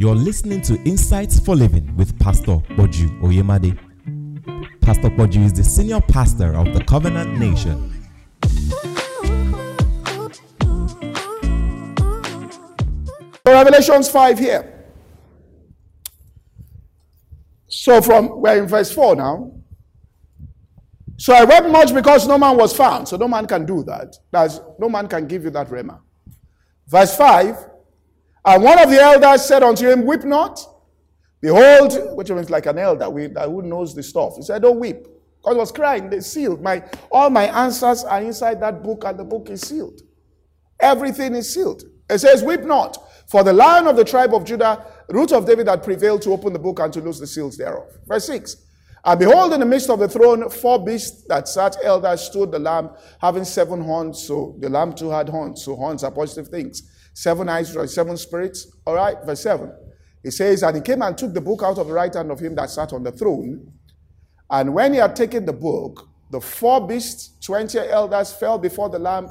You're listening to Insights for Living with Pastor Bodju Oyemade. Pastor Bodju is the senior pastor of the Covenant Nation. Revelations 5 here. So we're in verse 4 now. So I wept much because no man was found. So no man can do that. No man can give you that rhema. Verse 5. And one of the elders said unto him, weep not. Behold, which means like an elder who knows the stuff. He said, don't weep. God was crying. They sealed. All my answers are inside that book, and the book is sealed. Everything is sealed. It says, weep not. For the Lion of the tribe of Judah, root of David, had prevailed to open the book and to loose the seals thereof. Verse 6. And behold, in the midst of the throne, four beasts that sat elders stood the Lamb, having seven horns. So the Lamb too had horns. So horns are positive things. Seven eyes, seven spirits. All right, verse 7. It says, and he came and took the book out of the right hand of him that sat on the throne. And when he had taken the book, the four beasts, 20 elders, fell before the Lamb,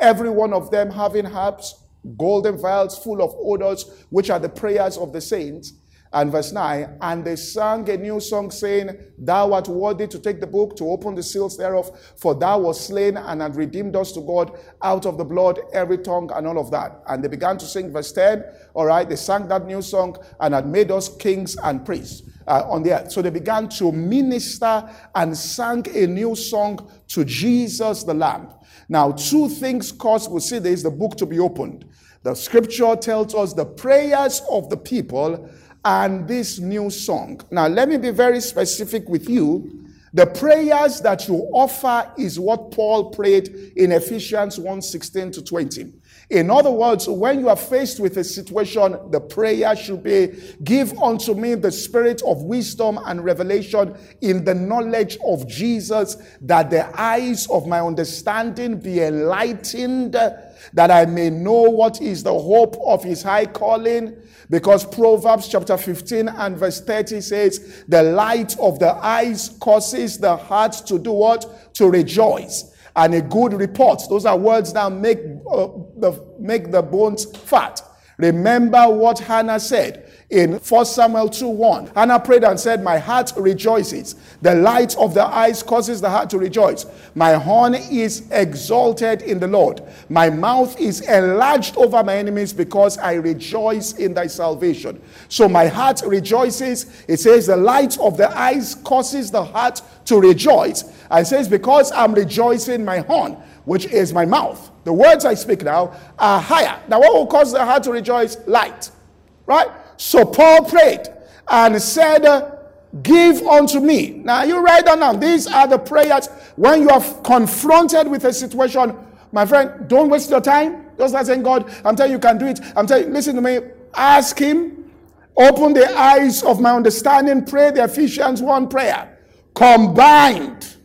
every one of them having harps, golden vials full of odors, which are the prayers of the saints. And verse 9, and they sang a new song, saying, thou art worthy to take the book, to open the seals thereof, for thou wast slain and had redeemed us to God out of the blood, every tongue, and all of that. And they began to sing verse 10, all right, they sang that new song, and had made us kings and priests on the earth. So they began to minister and sang a new song to Jesus the Lamb. Now, two things cause, we'll see there is the book to be opened. The scripture tells us the prayers of the people and this new song. Now, let me be very specific with you. The prayers that you offer is what Paul prayed in Ephesians 1:16 to 20. In other words, when you are faced with a situation, the prayer should be, give unto me the spirit of wisdom and revelation in the knowledge of Jesus, that the eyes of my understanding be enlightened, that I may know what is the hope of his high calling. Because Proverbs chapter 15 and verse 30 says, the light of the eyes causes the heart to do what? To rejoice. And a good report. Those are words that make the bones fat. Remember what Hannah said in 1 Samuel 2:1. Hannah prayed and said, my heart rejoices. The light of the eyes causes the heart to rejoice. My horn is exalted in the Lord. My mouth is enlarged over my enemies, because I rejoice in thy salvation. So my heart rejoices. It says the light of the eyes causes the heart to rejoice. And it says, because I'm rejoicing, my horn, which is my mouth, the words I speak now, are higher. Now what will cause the heart to rejoice? Light. Right? So Paul prayed and said, give unto me. Now you write that down. These are the prayers. When you are confronted with a situation, my friend, don't waste your time. Just like saying, God, I'm telling you, you can do it. I'm telling you, listen to me. Ask him. Open the eyes of my understanding. Pray the Ephesians 1 prayer. Combined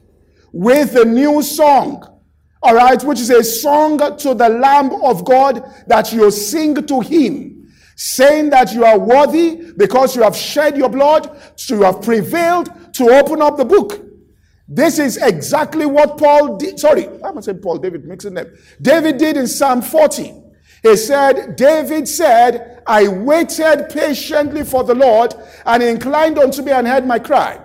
with the new song. All right, which is a song to the Lamb of God that you sing to him, saying that you are worthy because you have shed your blood, so you have prevailed to open up the book. This is exactly what Paul did. Sorry, I'm saying Paul, David, mixing them. David did in Psalm 40. He said, David said, I waited patiently for the Lord, and he inclined unto me and heard my cry.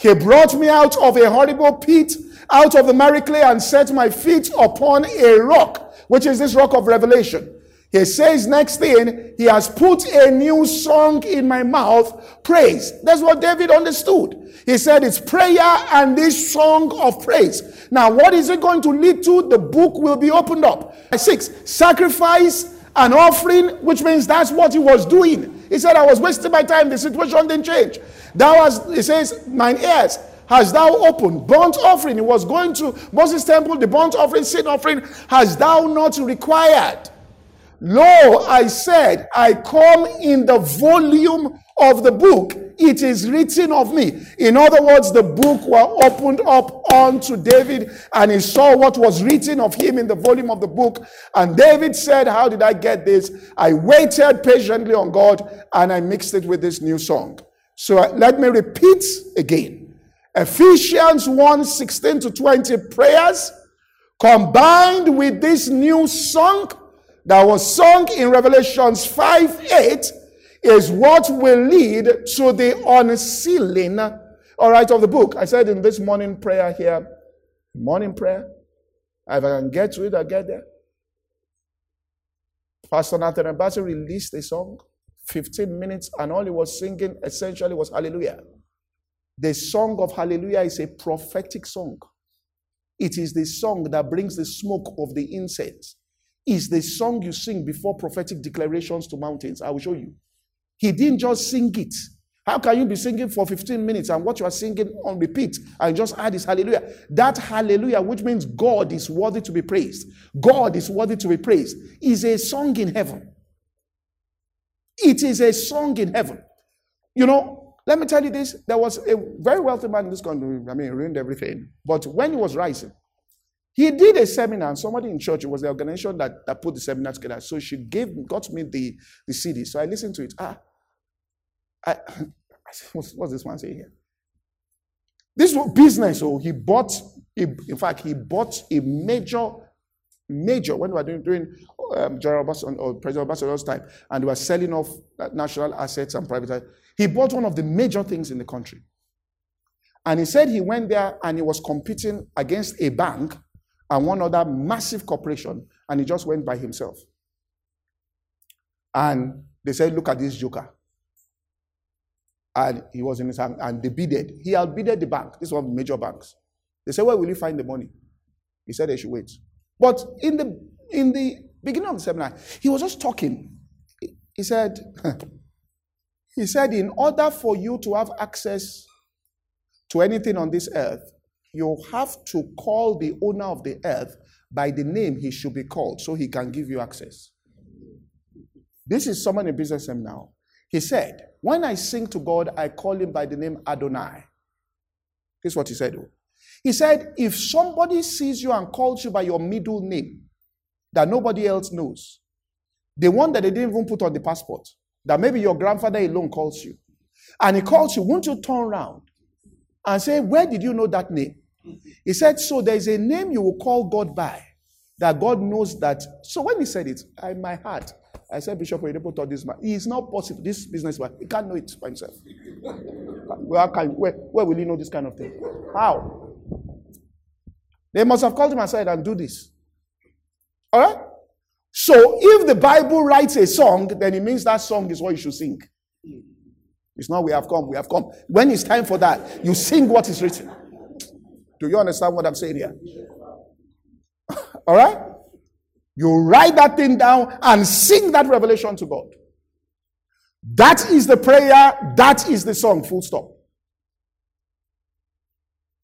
He brought me out of a horrible pit, out of the miry clay, and set my feet upon a rock, which is this rock of Revelation. He says next thing, he has put a new song in my mouth, praise. That's what David understood. He said it's prayer and this song of praise. Now what is it going to lead to? The book will be opened up. 6, sacrifice and offering, which means that's what he was doing. He said, I was wasting my time. The situation didn't change. He says, mine ears hast thou opened. Burnt offering. He was going to Moses' temple, the burnt offering, sin offering. Hast thou not required? Lo, I said, I come in the volume of the book. It is written of me. In other words, the book were opened up unto David, and he saw what was written of him in the volume of the book. And David said, how did I get this? I waited patiently on God, and I mixed it with this new song. So let me repeat again. Ephesians 1:16 to 20 prayers combined with this new song that was sung in Revelations 5:8 is what will lead to the unsealing, all right, of the book. I said in this morning prayer here, morning prayer, if I can get to it, I'll get there. Pastor Nathan Basi released a song, 15 minutes, and all he was singing essentially was hallelujah. The song of hallelujah is a prophetic song. It is the song that brings the smoke of the incense. It's the song you sing before prophetic declarations to mountains. I will show you. He didn't just sing it. How can you be singing for 15 minutes and what you are singing on repeat and just add is hallelujah? That hallelujah, which means God is worthy to be praised. God is worthy to be praised, is a song in heaven. It is a song in heaven. You know, let me tell you this. There was a very wealthy man in this country. I mean, he ruined everything. But when he was rising, he did a seminar, and somebody in church, it was the organization that put the seminar together. So she got me the CD. So I listened to it. I said, what's this one saying here? This was business. So he bought a major, when we were doing General Obasanjo or President Obasanjo's time, and they were selling off national assets and private assets. He bought one of the major things in the country. And he said he went there and he was competing against a bank and one other massive corporation, and he just went by himself. And they said, look at this joker. And he was in his hand, and they bidded. He outbidded the bank. This is one of the major banks. They said, where will you find the money? He said they should wait. But in the beginning of the seminar, he was just talking. He said, in order for you to have access to anything on this earth, you have to call the owner of the earth by the name he should be called so he can give you access. This is someone in business seminar. He said, when I sing to God, I call him by the name Adonai. This is what he said. He said, if somebody sees you and calls you by your middle name that nobody else knows, the one that they didn't even put on the passport, that maybe your grandfather alone calls you, and he calls you, won't you turn around and say, where did you know that name? He said, so there's a name you will call God by that God knows that. So when he said it, in my heart, I said, Bishop Oyedepo taught this man. He is not possible. This businessman, he can't know it by himself. Where will he know this kind of thing? How? They must have called him aside and do this. All right? So if the Bible writes a song, then it means that song is what you should sing. It's not we have come, we have come. When it's time for that, you sing what is written. Do you understand what I'm saying here? All right? You write that thing down and sing that revelation to God. That is the prayer. That is the song. Full stop.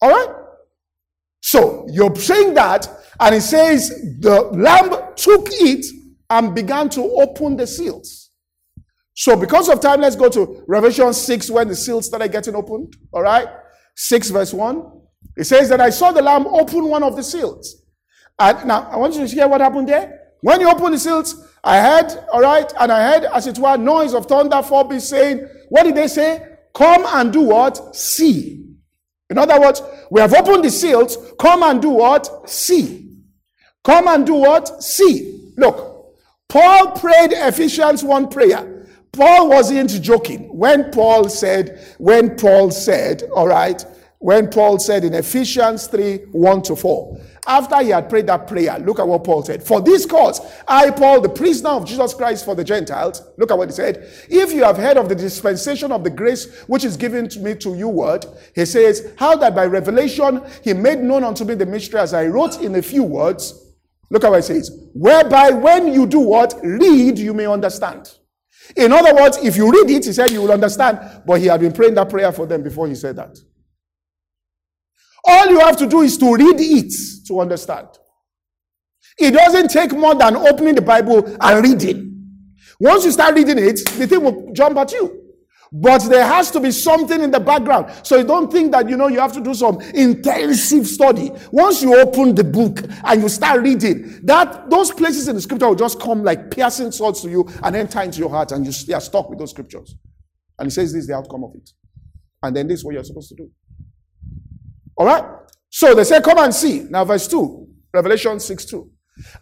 All right? So, you're saying that, and it says, the lamb took it and began to open the seals. So, because of time, let's go to Revelation 6, when the seals started getting opened. All right? 6 verse 1. It says that I saw the lamb open one of the seals. And now, I want you to hear what happened there. When you open the seals, I heard, all right, and I heard, as it were, noise of thunder, four beasts saying, what did they say? Come and do what? See. In other words, we have opened the seals. Come and do what? See. Come and do what? See. Look, Paul prayed Ephesians 1 prayer. Paul wasn't joking. When Paul said, all right, when Paul said in Ephesians 3, 1 to 4, after he had prayed that prayer, look at what Paul said. For this cause, I, Paul, the prisoner of Jesus Christ for the Gentiles, look at what he said. If you have heard of the dispensation of the grace which is given to me to you, word, he says, how that by revelation he made known unto me the mystery as I wrote in a few words. Look at what he says. Whereby when you do what? Read, you may understand. In other words, if you read it, he said, you will understand. But he had been praying that prayer for them before he said that. All you have to do is to read it to understand. It doesn't take more than opening the Bible and reading. Once you start reading it, the thing will jump at you. But there has to be something in the background. So you don't think that, you know, you have to do some intensive study. Once you open the book and you start reading, those places in the scripture will just come like piercing swords to you and enter into your heart, and you are stuck with those scriptures. And it says this is the outcome of it. And then this is what you're supposed to do. All right? So they say, come and see. Now verse 2, Revelation 6:2.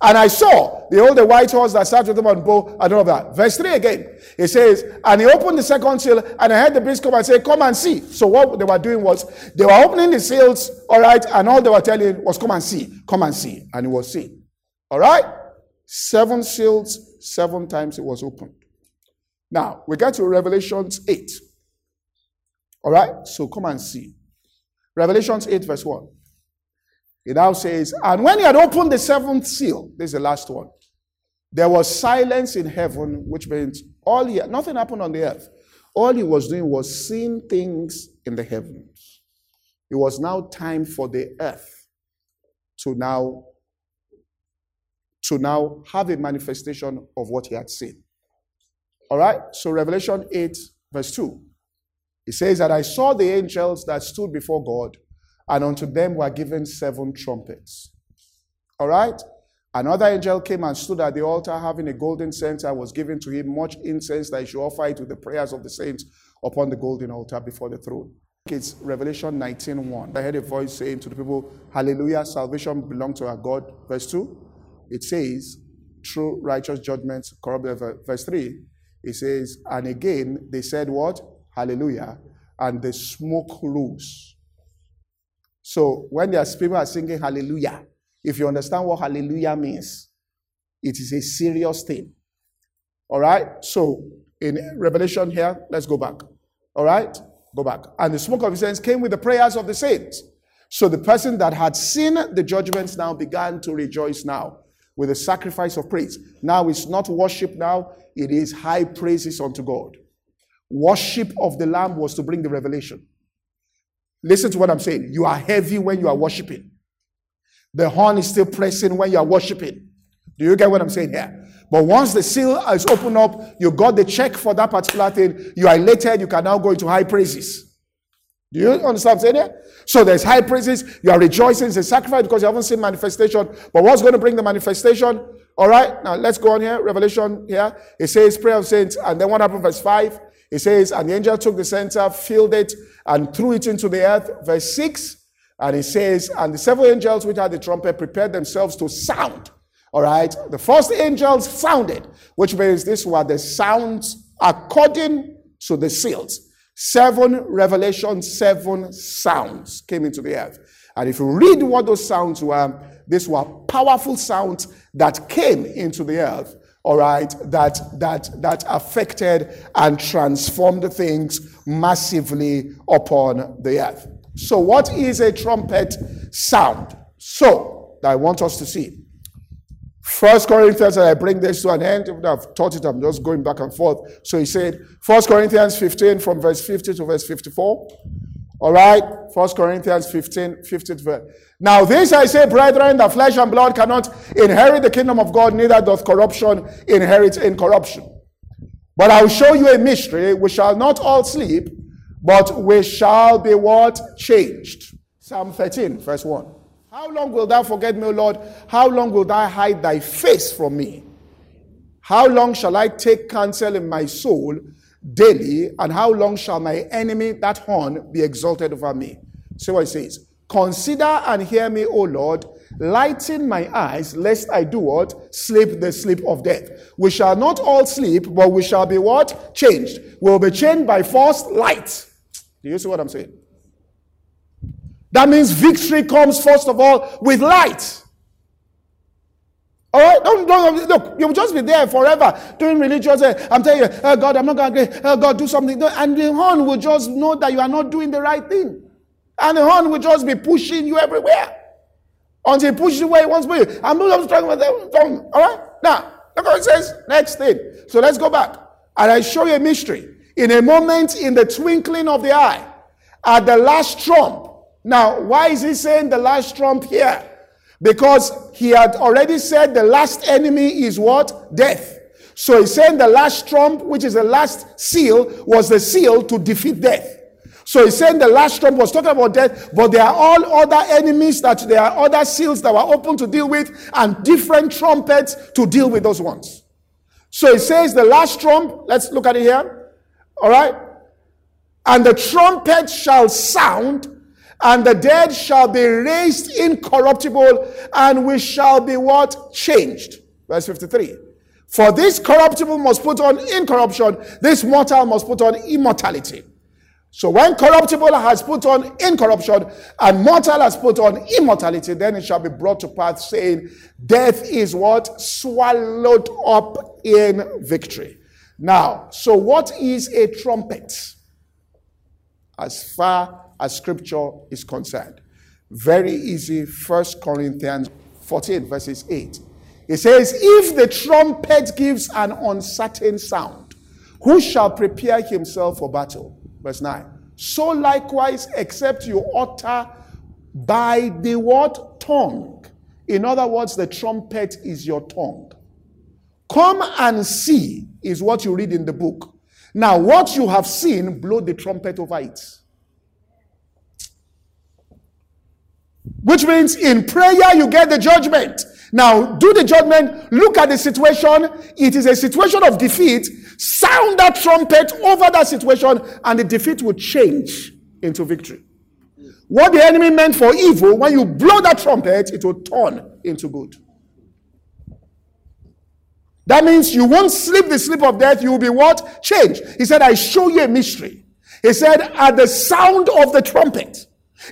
And I saw, behold, the white horse that sat with him on bow, and all of that. Verse 3 again, it says, and he opened the second seal, and I heard the beast come and say, come and see. So what they were doing was, they were opening the seals, all right, and all they were telling was, come and see, come and see. And he was seen. All right? 7 seals, 7 times it was opened. Now, we get to Revelations 8. All right? So come and see. Revelations 8, verse 1. It now says, and when he had opened the 7th seal, this is the last one, there was silence in heaven, which means all nothing happened on the earth. All he was doing was seeing things in the heavens. It was now time for the earth to now have a manifestation of what he had seen. All right? So Revelation 8, verse 2. It says that I saw the angels that stood before God, and unto them were given 7 trumpets. All right? Another angel came and stood at the altar, having a golden censer, was given to him much incense that he should offer it with the prayers of the saints upon the golden altar before the throne. It's Revelation 19:1. I heard a voice saying to the people, hallelujah, salvation belongs to our God. Verse 2, it says, true righteous judgments, corrupt. Verse 3, it says, and again they said what? Hallelujah. And the smoke rose. So when there's people are singing hallelujah, if you understand what hallelujah means, it is a serious thing. All right? So in Revelation here, let's go back. All right? Go back. And the smoke of incense came with the prayers of the saints. So the person that had seen the judgments now began to rejoice now with the sacrifice of praise. Now it's not worship now, it is high praises unto God. Worship of the Lamb was to bring the revelation. Listen to what I'm saying. You are heavy when you are worshiping. The horn is still pressing when you are worshiping. Do you get what I'm saying here? But once the seal is opened up, you got the check for that particular thing. You are elated. You can now go into high praises. Do you understand what I'm saying here? So there's high praises. You are rejoicing. It's a sacrifice because you haven't seen manifestation. But what's going to bring the manifestation? All right. Now let's go on here. Revelation here. It says prayer of saints. And then what happened? Verse 5. It says, and the angel took the censer, filled it, and threw it into the earth. Verse 6, and it says, and the 7 angels which had the trumpet prepared themselves to sound. All right? The first angels sounded, which means these were the sounds according to the seals. 7 revelations, 7 sounds came into the earth. And if you read what those sounds were, these were powerful sounds that came into the earth. All right, that affected and transformed things massively upon the earth. So what is a trumpet sound? So, I want us to see. 1 Corinthians, and I bring this to an end. I've taught it, I'm just going back and forth. So he said, 1 Corinthians 15 from verse 50 to verse 54. All right, 1 Corinthians 15, 50 verse. Now this I say, brethren, that flesh and blood cannot inherit the kingdom of God, neither doth corruption inherit incorruption. But I will show you a mystery. We shall not all sleep, but we shall be what? Changed. Psalm 13, verse 1. How long wilt thou forget me, O Lord? How long wilt thou hide thy face from me? How long shall I take counsel in my soul daily, and how long shall my enemy, that horn, be exalted over me? See what it says. Consider and hear me, O Lord, lighten my eyes, lest I do what? Sleep the sleep of death. We shall not all sleep, but we shall be what? Changed. We will be changed by false light. Do you see what I'm saying? That means victory comes first of all with light. All right, don't look. You'll just be there forever doing religious. I'm telling you, oh God, I'm not going to agree. Oh God, do something. And the horn will just know that you are not doing the right thing. And the horn will just be pushing you everywhere until it pushes you where it wants to put you. I'm not struggling with them. All right, now look what it says. Next thing. So let's go back, and I show you a mystery. In a moment, in the twinkling of the eye, at the last trump. Now, why is he saying the last trump here? Because he had already said the last enemy is what? Death. So he's saying the last trump, which is the last seal, was the seal to defeat death. So he's saying the last trump was talking about death, but there are all other enemies, that there are other seals that were open to deal with, and different trumpets to deal with those ones. So he says the last trump, let's look at it here. All right. And the trumpet shall sound, And the dead shall be raised incorruptible, and we shall be what? Changed. Verse 53. For this corruptible must put on incorruption, this mortal must put on immortality. So when corruptible has put on incorruption, and mortal has put on immortality, then it shall be brought to pass, saying, death is what? Swallowed up in victory. Now, so what is a trumpet? As far as scripture is concerned, very easy. 1 Corinthians 14 verses 8. It says, if the trumpet gives an uncertain sound, who shall prepare himself for battle? Verse 9. So likewise, except you utter by the word tongue. In other words, the trumpet is your tongue. Come and see is what you read in the book. Now, what you have seen, blow the trumpet over it. Which means in prayer you get the judgment. Now, do the judgment, look at the situation. It is a situation of defeat. Sound that trumpet over that situation, and the defeat will change into victory. What the enemy meant for evil, when you blow that trumpet, it will turn into good. That means you won't sleep the sleep of death. You will be what? Changed. He said, I show you a mystery. He said, at the sound of the trumpet.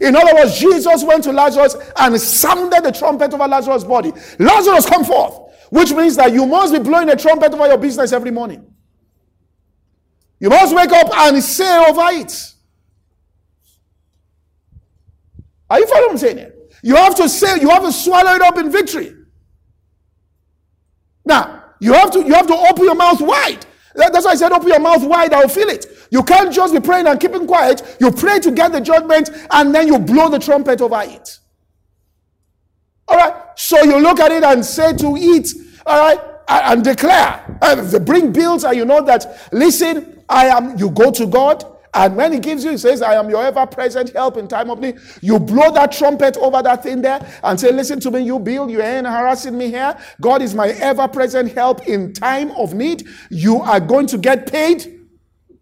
In other words, Jesus went to Lazarus and sounded the trumpet over Lazarus' body. Lazarus, come forth. Which means that you must be blowing a trumpet over your business every morning. You must wake up and say over it. Are you following what I'm saying here? You have to say, you have to swallow it up in victory. Now, you have to open your mouth wide. That's why I said open your mouth wide, I'll feel it. You can't just be praying and keeping quiet. You pray to get the judgment, and then you blow the trumpet over it. All right? So you look at it and say to it, all right, and declare. And they bring bills, and you know that, listen, I am, you go to God, and when he gives you, he says, I am your ever-present help in time of need. You blow that trumpet over that thing there and say, listen to me, you Bill, you ain't harassing me here. God is my ever-present help in time of need. You are going to get paid.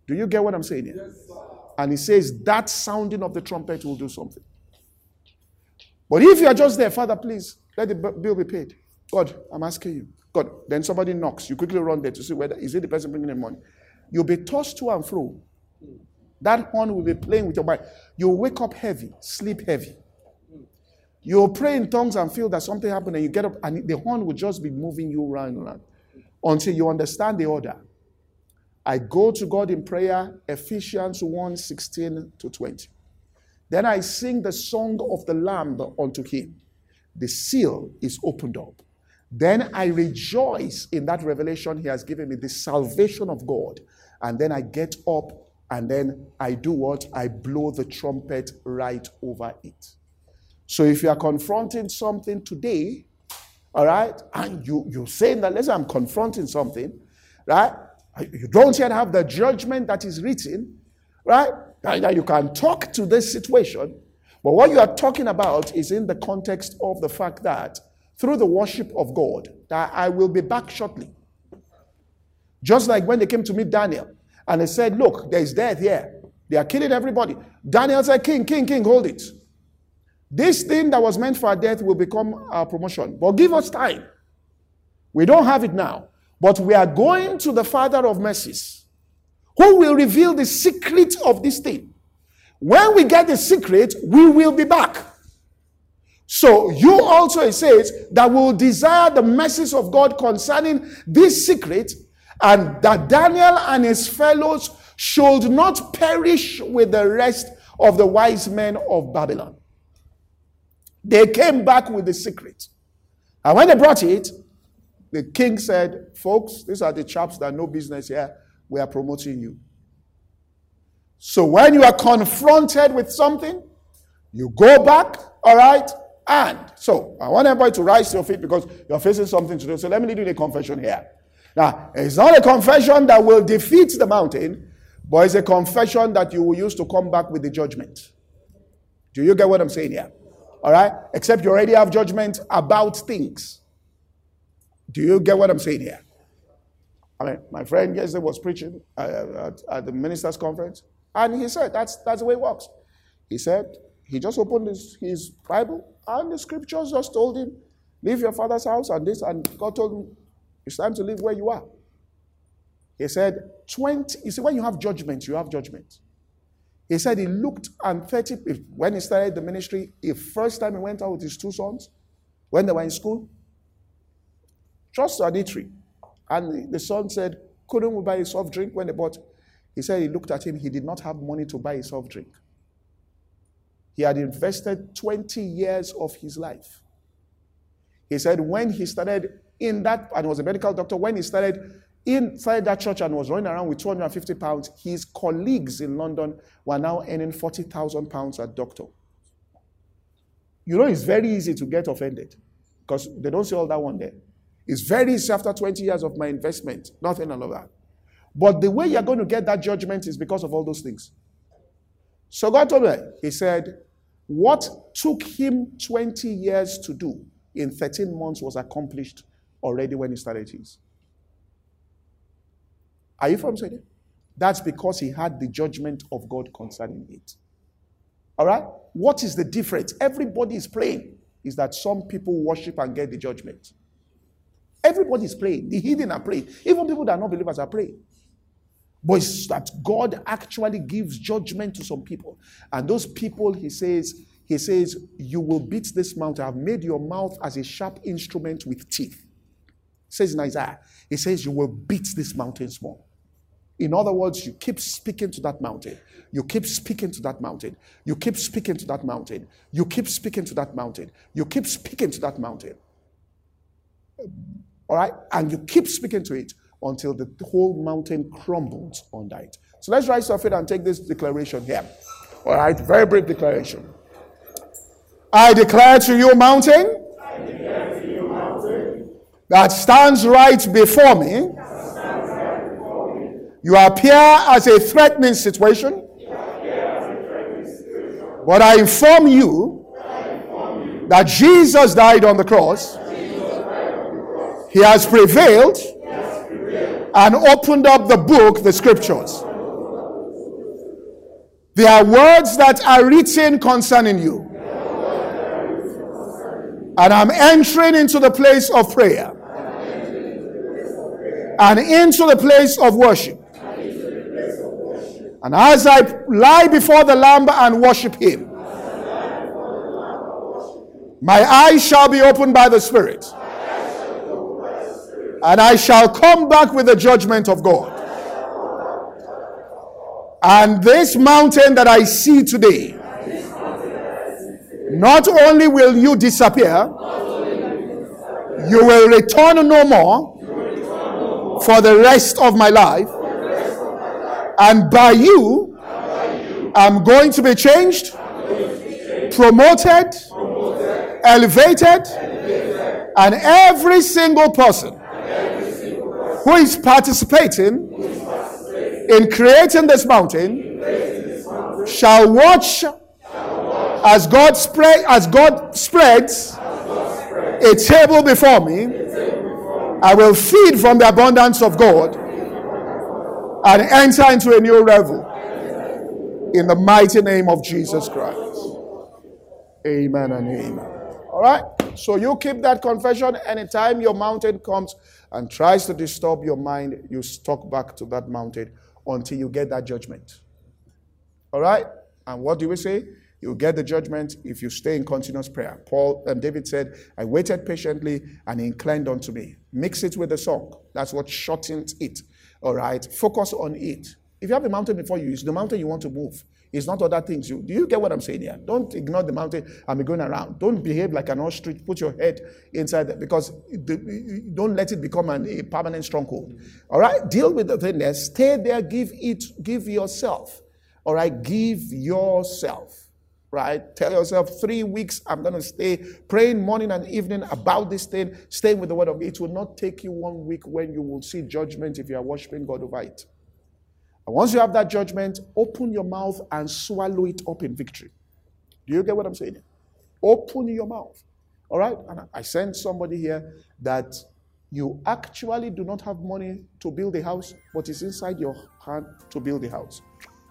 Do you get what I'm saying here? Yes, and he says, that sounding of the trumpet will do something. But if you are just there, Father, please, let the bill be paid. God, I'm asking you. God, then somebody knocks. You quickly run there to see whether, is it the person bringing the money? You'll be tossed to and fro. That horn will be playing with your mind. You wake up heavy, sleep heavy. You'll pray in tongues and feel that something happened, and you get up, and the horn will just be moving you round and round until you understand the order. I go to God in prayer, Ephesians 1, 16 to 20. Then I sing the song of the Lamb unto him. The seal is opened up. Then I rejoice in that revelation he has given me, the salvation of God. And then I get up, and then I do what? I blow the trumpet right over it. So if you are confronting something today, all right, and you're saying that, listen, I'm confronting something, right? You don't yet have the judgment that is written, right? That you can talk to this situation. But what you are talking about is in the context of the fact that through the worship of God, that I will be back shortly. Just like when they came to meet Daniel. And they said, look, there is death here. They are killing everybody. Daniel said, king, hold it. This thing that was meant for our death will become our promotion. But give us time. We don't have it now. But we are going to the Father of mercies, who will reveal the secret of this thing. When we get the secret, we will be back. So you also, it says, that will desire the mercies of God concerning this secret, and that Daniel and his fellows should not perish with the rest of the wise men of Babylon. They came back with the secret. And when they brought it, the king said, folks, these are the chaps that no business here. We are promoting you. So when you are confronted with something, you go back, all right? And so I want everybody to rise to your feet because you're facing something today. So let me do the confession here. Now, it's not a confession that will defeat the mountain, but it's a confession that you will use to come back with the judgment. Do you get what I'm saying here? All right? Except you already have judgment about things. Do you get what I'm saying here? I mean, my friend yesterday was preaching at the ministers' conference, and he said, that's the way it works. He said, He just opened his Bible, and the scriptures just told him, leave your father's house and this, and God told him, it's time to leave where you are. He said, you see, when you have judgment, you have judgment. He said he looked and when he started the ministry, the first time he went out with his two sons, when they were in school, just an eatery. And the son said, couldn't we buy a soft drink when they bought? He said he looked at him, he did not have money to buy a soft drink. He had invested 20 years of his life. He said when he started in that, and was a medical doctor, when he started inside that church and was running around with 250 pounds, his colleagues in London were now earning 40,000 pounds a doctor. You know, it's very easy to get offended because they don't see all that one there. It's very easy after 20 years of my investment, nothing and all that. But the way you're going to get that judgment is because of all those things. So God told me, he said, what took him 20 years to do in 13 months was accomplished already when he started his. Are you from Sweden? That's because he had the judgment of God concerning it. All right? What is the difference? Everybody is playing. Is that some people worship and get the judgment. Everybody is praying. The heathen are praying. Even people that are not believers are praying. But it's that God actually gives judgment to some people. And those people, he says, you will beat this mountain. I have made your mouth as a sharp instrument with teeth. It says in Isaiah, he says, you will beat this mountain small. In other words, you keep speaking to that mountain. You keep speaking to that mountain. You keep speaking to that mountain. You keep speaking to that mountain. You keep speaking to that mountain. All right, and you keep speaking to it until the whole mountain crumbles under it. So let's rise to our feet and take this declaration here. All right, very brief declaration. I declare to you, mountain, that stands right before me. You appear as a threatening situation, but I inform you that Jesus died on the cross. He has prevailed and opened up the book, the scriptures. There are words that are written concerning you. And I'm entering into the place of prayer and into the place of worship. And as I lie before the Lamb and worship him, my eyes shall be opened by the Spirit. And I shall come back with the judgment of God. And this mountain that I see today, not only will you disappear, you will return no more for the rest of my life. And by you, I'm going to be changed, promoted, elevated, and every single person who is participating in creating this mountain shall watch as God spreads a table before me. I will feed from the abundance of God and enter into a new level in the mighty name of Jesus Christ. Amen and amen. All right. So you keep that confession. Anytime your mountain comes and tries to disturb your mind, you stalk back to that mountain until you get that judgment. All right? And what do we say? You get the judgment if you stay in continuous prayer. David said, I waited patiently and he inclined unto me. Mix it with the song. That's what shortens it. All right? Focus on it. If you have a mountain before you, it's the mountain you want to move. It's not other things. Do you get what I'm saying here? Don't ignore the mountain and be going around. Don't behave like an ostrich. Put your head inside that because don't let it become a permanent stronghold. All right? Deal with the thing there. Stay there. Give yourself. All right? Give yourself. Right? Tell yourself 3 weeks I'm going to stay praying morning and evening about this thing. Staying with the word of God. It will not take you 1 week when you will see judgment if you are worshiping God over it. And once you have that judgment, open your mouth and swallow it up in victory. Do you get what I'm saying? Open your mouth. All right? And I sent somebody here that you actually do not have money to build a house, but it's inside your hand to build a house.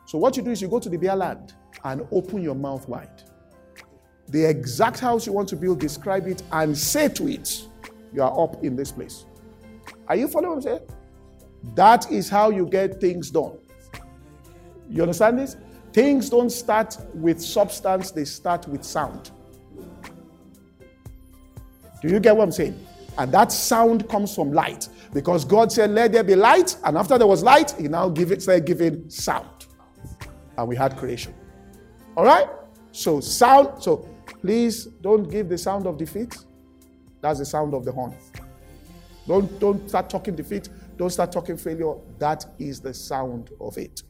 So what you do is you go to the bare land and open your mouth wide. the exact house you want to build, describe it, and say to it, you are up in this place. Are you following what I'm saying? That is how you get things done. You understand this? Things don't start with substance, they start with sound. Do you get what I'm saying? And that sound comes from light. Because God said, let there be light. And after there was light, he now started giving sound. And we had creation. All right? So sound. So please don't give the sound of defeat. That's the sound of the horn. Don't start talking defeat. Don't start talking failure. That is the sound of it.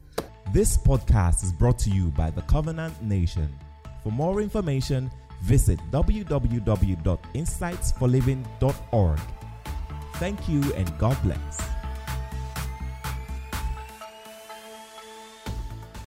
This podcast is brought to you by the Covenant Nation. For more information, visit www.insightsforliving.org. Thank you and God bless.